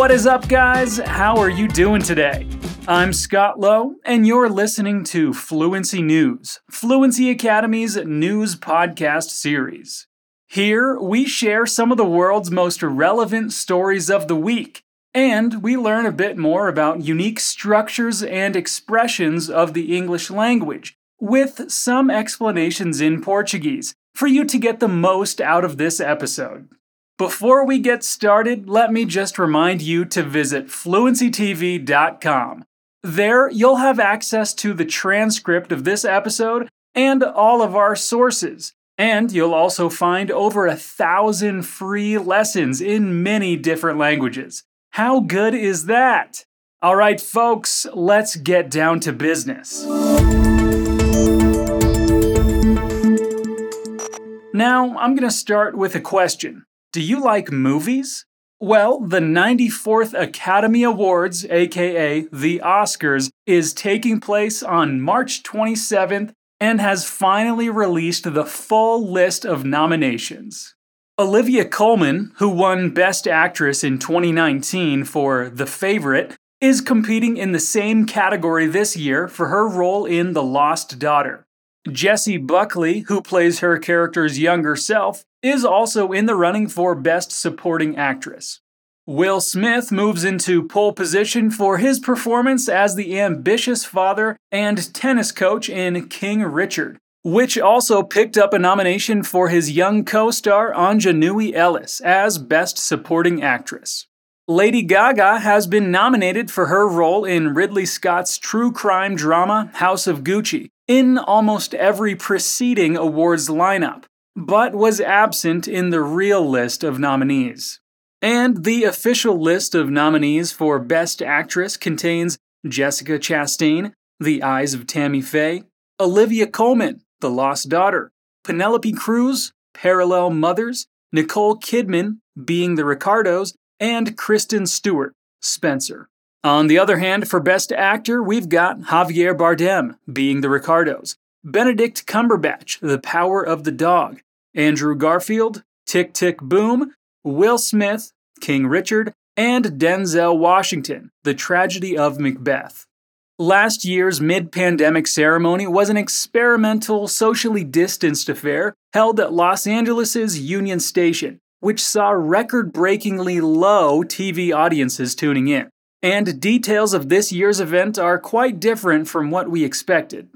What is up, guys? How are you doing today? I'm Scott Lowe, and you're listening to Fluency News, Fluency Academy's news podcast series. Here, we share some of the world's most relevant stories of the week, and we learn a bit more about unique structures and expressions of the English language, with some explanations in Portuguese, for you to get the most out of this episode. Before we get started, let me just remind you to visit FluencyTV.com. There, you'll have access to the transcript of this episode and all of our sources, and you'll also find over 1,000 free lessons in many different languages. How good is that? All right, folks, let's get down to business. Now, I'm going to start with a question. Do you like movies? Well, the 94th Academy Awards, aka the Oscars, is taking place on March 27th and has finally released the full list of nominations. Olivia Colman, who won Best Actress in 2019 for The Favourite, is competing in the same category this year for her role in The Lost Daughter. Jessie Buckley, who plays her character's younger self, is also in the running for Best Supporting Actress. Will Smith moves into pole position for his performance as the ambitious father and tennis coach in King Richard, which also picked up a nomination for his young co-star Anjanui Ellis as Best Supporting Actress. Lady Gaga has been nominated for her role in Ridley Scott's true crime drama House of Gucci in almost every preceding awards lineup, but was absent in the real list of nominees. And the official list of nominees for Best Actress contains Jessica Chastain, The Eyes of Tammy Faye, Olivia Colman, The Lost Daughter, Penelope Cruz, Parallel Mothers, Nicole Kidman, Being the Ricardos, and Kristen Stewart, Spencer. On the other hand, for Best Actor, we've got Javier Bardem, Being the Ricardos, Benedict Cumberbatch, The Power of the Dog, Andrew Garfield, Tick Tick Boom, Will Smith, King Richard, and Denzel Washington, The Tragedy of Macbeth. Last year's mid-pandemic ceremony was an experimental, socially distanced affair held at Los Angeles' Union Station, which saw record-breakingly low TV audiences tuning in. And details of this year's event are quite different from what we expected.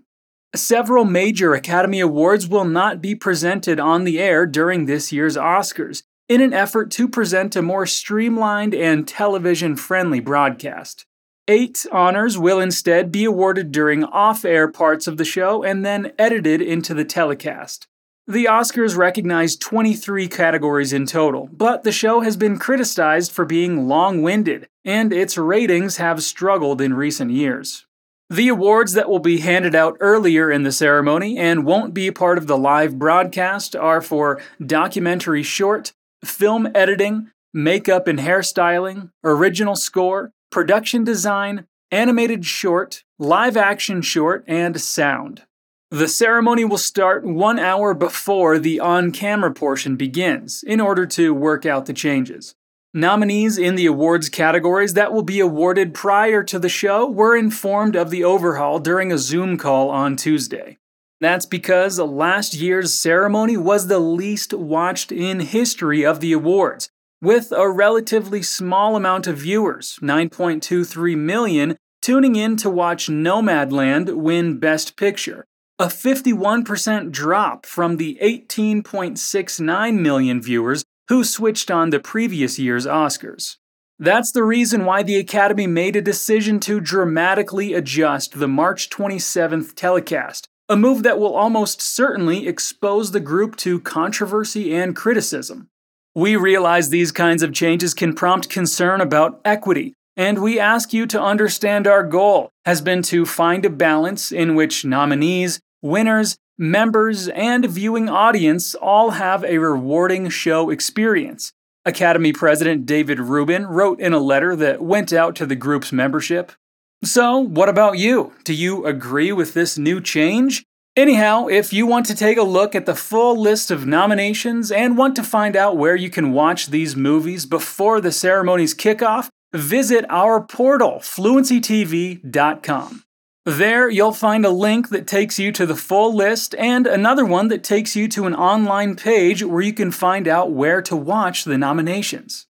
Several major Academy Awards will not be presented on the air during this year's Oscars, in an effort to present a more streamlined and television-friendly broadcast. 8 honors will instead be awarded during off-air parts of the show and then edited into the telecast. The Oscars recognized 23 categories in total, but the show has been criticized for being long-winded, and its ratings have struggled in recent years. The awards that will be handed out earlier in the ceremony and won't be part of the live broadcast are for documentary short, film editing, makeup and hairstyling, original score, production design, animated short, live action short, and sound. The ceremony will start 1 hour before the on-camera portion begins, in order to work out the changes. Nominees in the awards categories that will be awarded prior to the show were informed of the overhaul during a Zoom call on Tuesday. That's because last year's ceremony was the least watched in history of the awards, with a relatively small amount of viewers, 9.23 million, tuning in to watch Nomadland win Best Picture, a 51% drop from the 18.69 million viewers who switched on the previous year's Oscars. That's the reason why the Academy made a decision to dramatically adjust the March 27th telecast, a move that will almost certainly expose the group to controversy and criticism. We realize these kinds of changes can prompt concern about equity, and we ask you to understand our goal has been to find a balance in which nominees, winners, members, and viewing audience all have a rewarding show experience. Academy President David Rubin wrote in a letter that went out to the group's membership. So, what about you? Do you agree with this new change? Anyhow, if you want to take a look at the full list of nominations and want to find out where you can watch these movies before the ceremony's kickoff, visit our portal, FluencyTV.com. There, you'll find a link that takes you to the full list and another one that takes you to an online page where you can find out where to watch the nominations.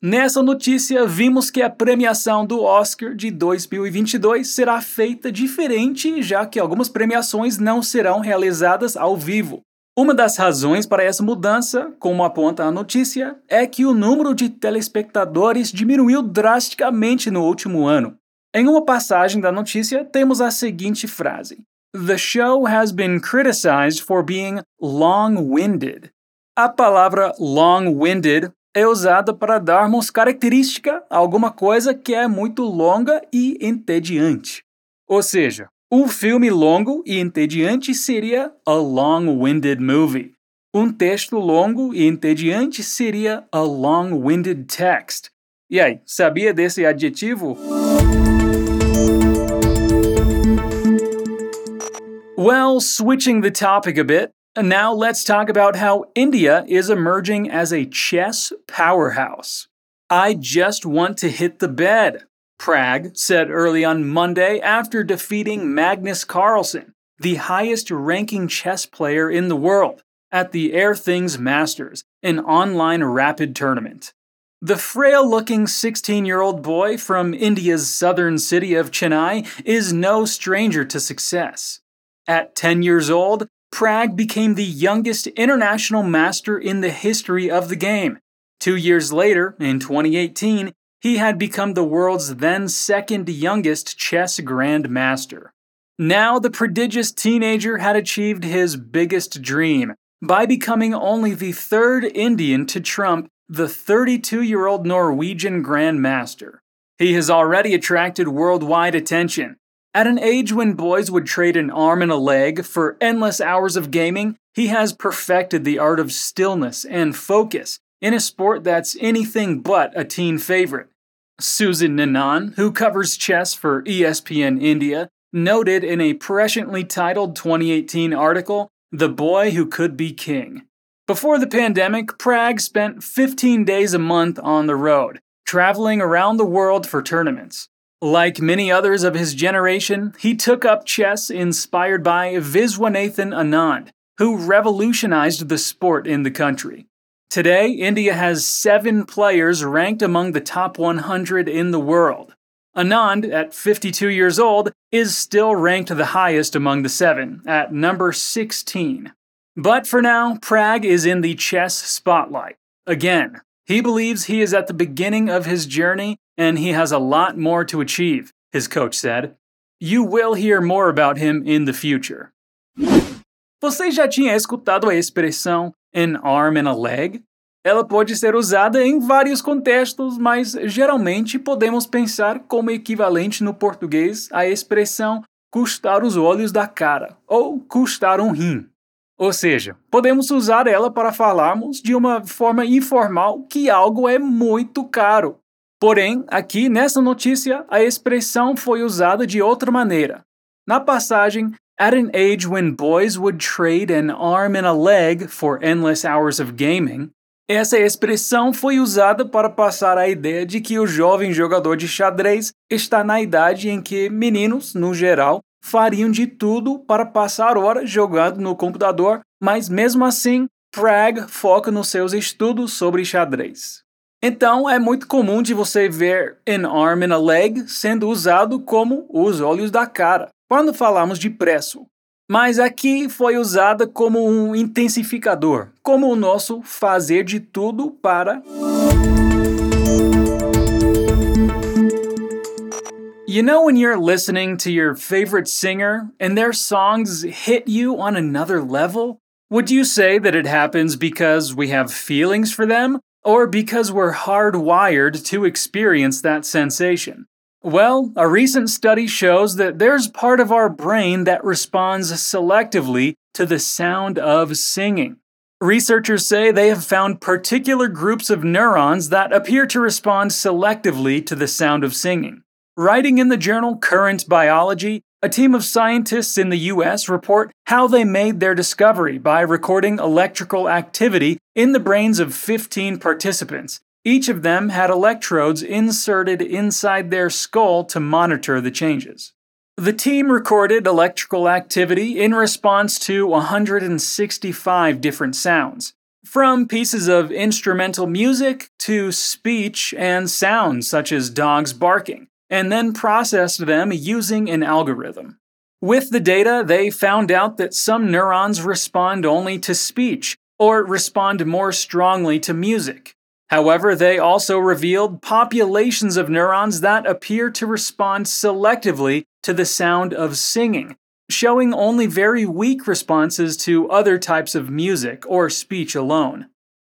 Nessa notícia, vimos que a premiação do Oscar de 2022 será feita diferente, já que algumas premiações não serão realizadas ao vivo. Uma das razões para essa mudança, como aponta a notícia, é que o número de telespectadores diminuiu drasticamente no último ano. Em uma passagem da notícia, temos a seguinte frase: "The show has been criticized for being long-winded." A palavra long-winded é usada para darmos característica a alguma coisa que é muito longa e entediante. Ou seja, um filme longo e entediante seria a long-winded movie. Um texto longo e entediante seria a long-winded text. E aí, sabia desse adjetivo? Well, switching the topic a bit, now let's talk about how India is emerging as a chess powerhouse. "I just want to hit the bed," Prag said early on Monday after defeating Magnus Carlsen, the highest-ranking chess player in the world, at the Airthings Masters, an online rapid tournament. The frail-looking 16-year-old boy from India's southern city of Chennai is no stranger to success. At 10 years old, Prag became the youngest international master in the history of the game. 2 years later, in 2018, he had become the world's then-second youngest chess grandmaster. Now the prodigious teenager had achieved his biggest dream by becoming only the third Indian to trump the 32-year-old Norwegian grandmaster. He has already attracted worldwide attention. At an age when boys would trade an arm and a leg for endless hours of gaming, he has perfected the art of stillness and focus in a sport that's anything but a teen favorite. Susan Nanan, who covers chess for ESPN India, noted in a presciently titled 2018 article, "The Boy Who Could Be King." Before the pandemic, Prag spent 15 days a month on the road, traveling around the world for tournaments. Like many others of his generation, he took up chess inspired by Viswanathan Anand, who revolutionized the sport in the country. Today, India has 7 players ranked among the top 100 in the world. Anand, at 52 years old, is still ranked the highest among the 7, at number 16. But for now, Prag is in the chess spotlight. Again, he believes he is at the beginning of his journey and he has a lot more to achieve, his coach said. You will hear more about him in the future. Você já tinha escutado a expressão an arm and a leg? Ela pode ser usada em vários contextos, mas geralmente podemos pensar como equivalente no português à expressão custar os olhos da cara ou custar um rim. Ou seja, podemos usar ela para falarmos de uma forma informal que algo é muito caro. Porém, aqui nessa notícia, a expressão foi usada de outra maneira. Na passagem, "At an age when boys would trade an arm and a leg for endless hours of gaming", essa expressão foi usada para passar a ideia de que o jovem jogador de xadrez está na idade em que meninos, no geral, fariam de tudo para passar horas jogando no computador, mas mesmo assim, Prag foca nos seus estudos sobre xadrez. Então, é muito comum de você ver an arm and a leg sendo usado como os olhos da cara, quando falamos de preço. Mas aqui foi usada como um intensificador, como o nosso fazer de tudo para... You know when you're listening to your favorite singer and their songs hit you on another level? Would you say that it happens because we have feelings for them? Or because we're hardwired to experience that sensation? Well, a recent study shows that there's part of our brain that responds selectively to the sound of singing. Researchers say they have found particular groups of neurons that appear to respond selectively to the sound of singing. Writing in the journal Current Biology, a team of scientists in the U.S. report how they made their discovery by recording electrical activity in the brains of 15 participants, Each of them had electrodes inserted inside their skull to monitor the changes. The team recorded electrical activity in response to 165 different sounds, from pieces of instrumental music to speech and sounds such as dogs barking, and then processed them using an algorithm. With the data, they found out that some neurons respond only to speech, or respond more strongly to music. However, they also revealed populations of neurons that appear to respond selectively to the sound of singing, showing only very weak responses to other types of music or speech alone.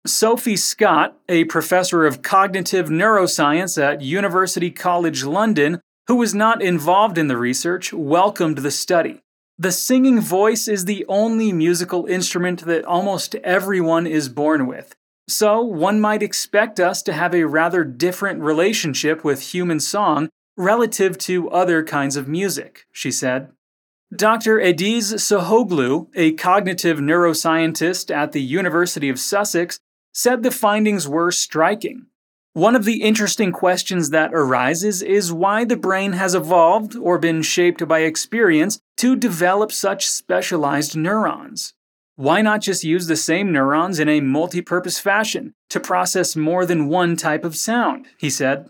Sophie Scott, a professor of cognitive neuroscience at University College London, who was not involved in the research, welcomed the study. The singing voice is the only musical instrument that almost everyone is born with, so one might expect us to have a rather different relationship with human song relative to other kinds of music, she said. Dr. Ediz Sohoglu, a cognitive neuroscientist at the University of Sussex, said the findings were striking. One of the interesting questions that arises is why the brain has evolved or been shaped by experience to develop such specialized neurons. Why not just use the same neurons in a multi-purpose fashion to process more than one type of sound, he said.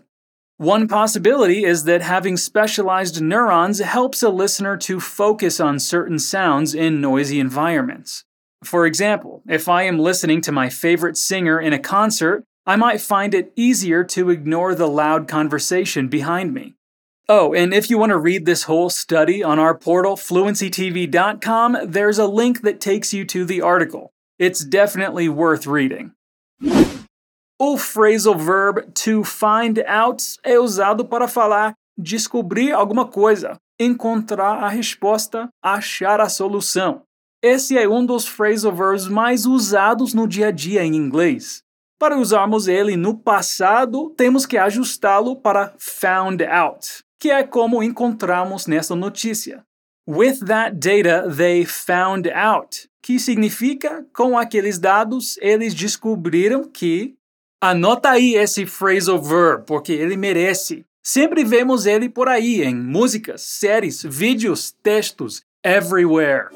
One possibility is that having specialized neurons helps a listener to focus on certain sounds in noisy environments. For example, if I am listening to my favorite singer in a concert, I might find it easier to ignore the loud conversation behind me. Oh, and if you want to read this whole study on our portal, FluencyTV.com, there's a link that takes you to the article. It's definitely worth reading. O phrasal verb to find out é usado para falar, descobrir alguma coisa, encontrar a resposta, achar a solução. Esse é dos phrasal verbs mais usados no dia a dia em inglês. Para usarmos ele no passado, temos que ajustá-lo para found out, que é como encontramos nessa notícia. With that data, they found out, que significa, com aqueles dados, eles descobriram que... Anota aí esse phrasal verb, porque ele merece. Sempre vemos ele por aí, em músicas, séries, vídeos, textos, everywhere.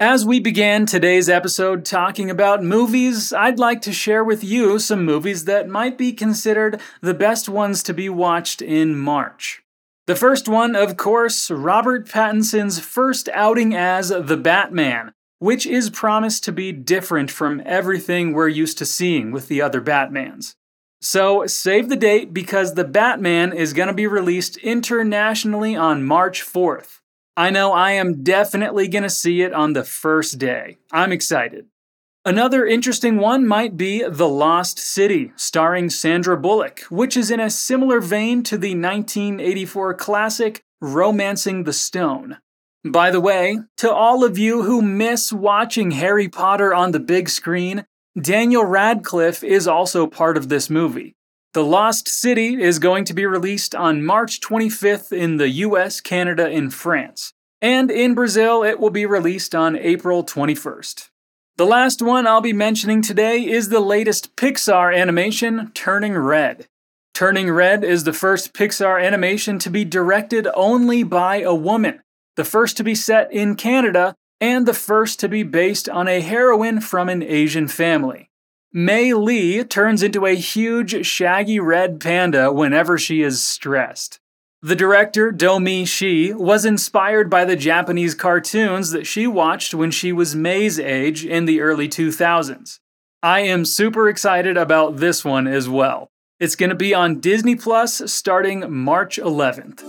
As we began today's episode talking about movies, I'd like to share with you some movies that might be considered the best ones to be watched in March. The first one, of course, Robert Pattinson's first outing as The Batman, which is promised to be different from everything we're used to seeing with the other Batmans. So save the date because The Batman is going to be released internationally on March 4th. I know I am definitely going to see it on the first day. I'm excited. Another interesting one might be The Lost City, starring Sandra Bullock, which is in a similar vein to the 1984 classic Romancing the Stone. By the way, to all of you who miss watching Harry Potter on the big screen, Daniel Radcliffe is also part of this movie. The Lost City is going to be released on March 25th in the US, Canada, and France. And in Brazil, it will be released on April 21st. The last one I'll be mentioning today is the latest Pixar animation, Turning Red. Turning Red is the first Pixar animation to be directed only by a woman, the first to be set in Canada, and the first to be based on a heroine from an Asian family. Mei Li turns into a huge, shaggy red panda whenever she is stressed. The director, Do-mi Shi, was inspired by the Japanese cartoons that she watched when she was Mei's age in the early 2000s. I am super excited about this one as well. It's going to be on Disney Plus starting March 11th.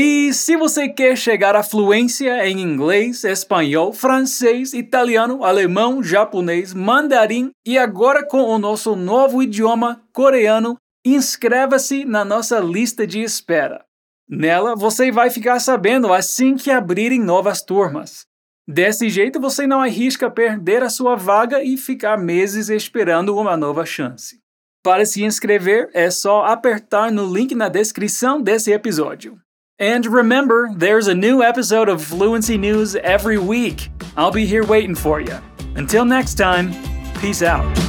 E se você quer chegar à fluência em inglês, espanhol, francês, italiano, alemão, japonês, mandarim e agora com o nosso novo idioma, coreano, inscreva-se na nossa lista de espera. Nela, você vai ficar sabendo assim que abrirem novas turmas. Desse jeito, você não arrisca perder a sua vaga e ficar meses esperando uma nova chance. Para se inscrever, é só apertar no link na descrição desse episódio. And remember, there's a new episode of Fluency News every week. I'll be here waiting for you. Until next time, peace out.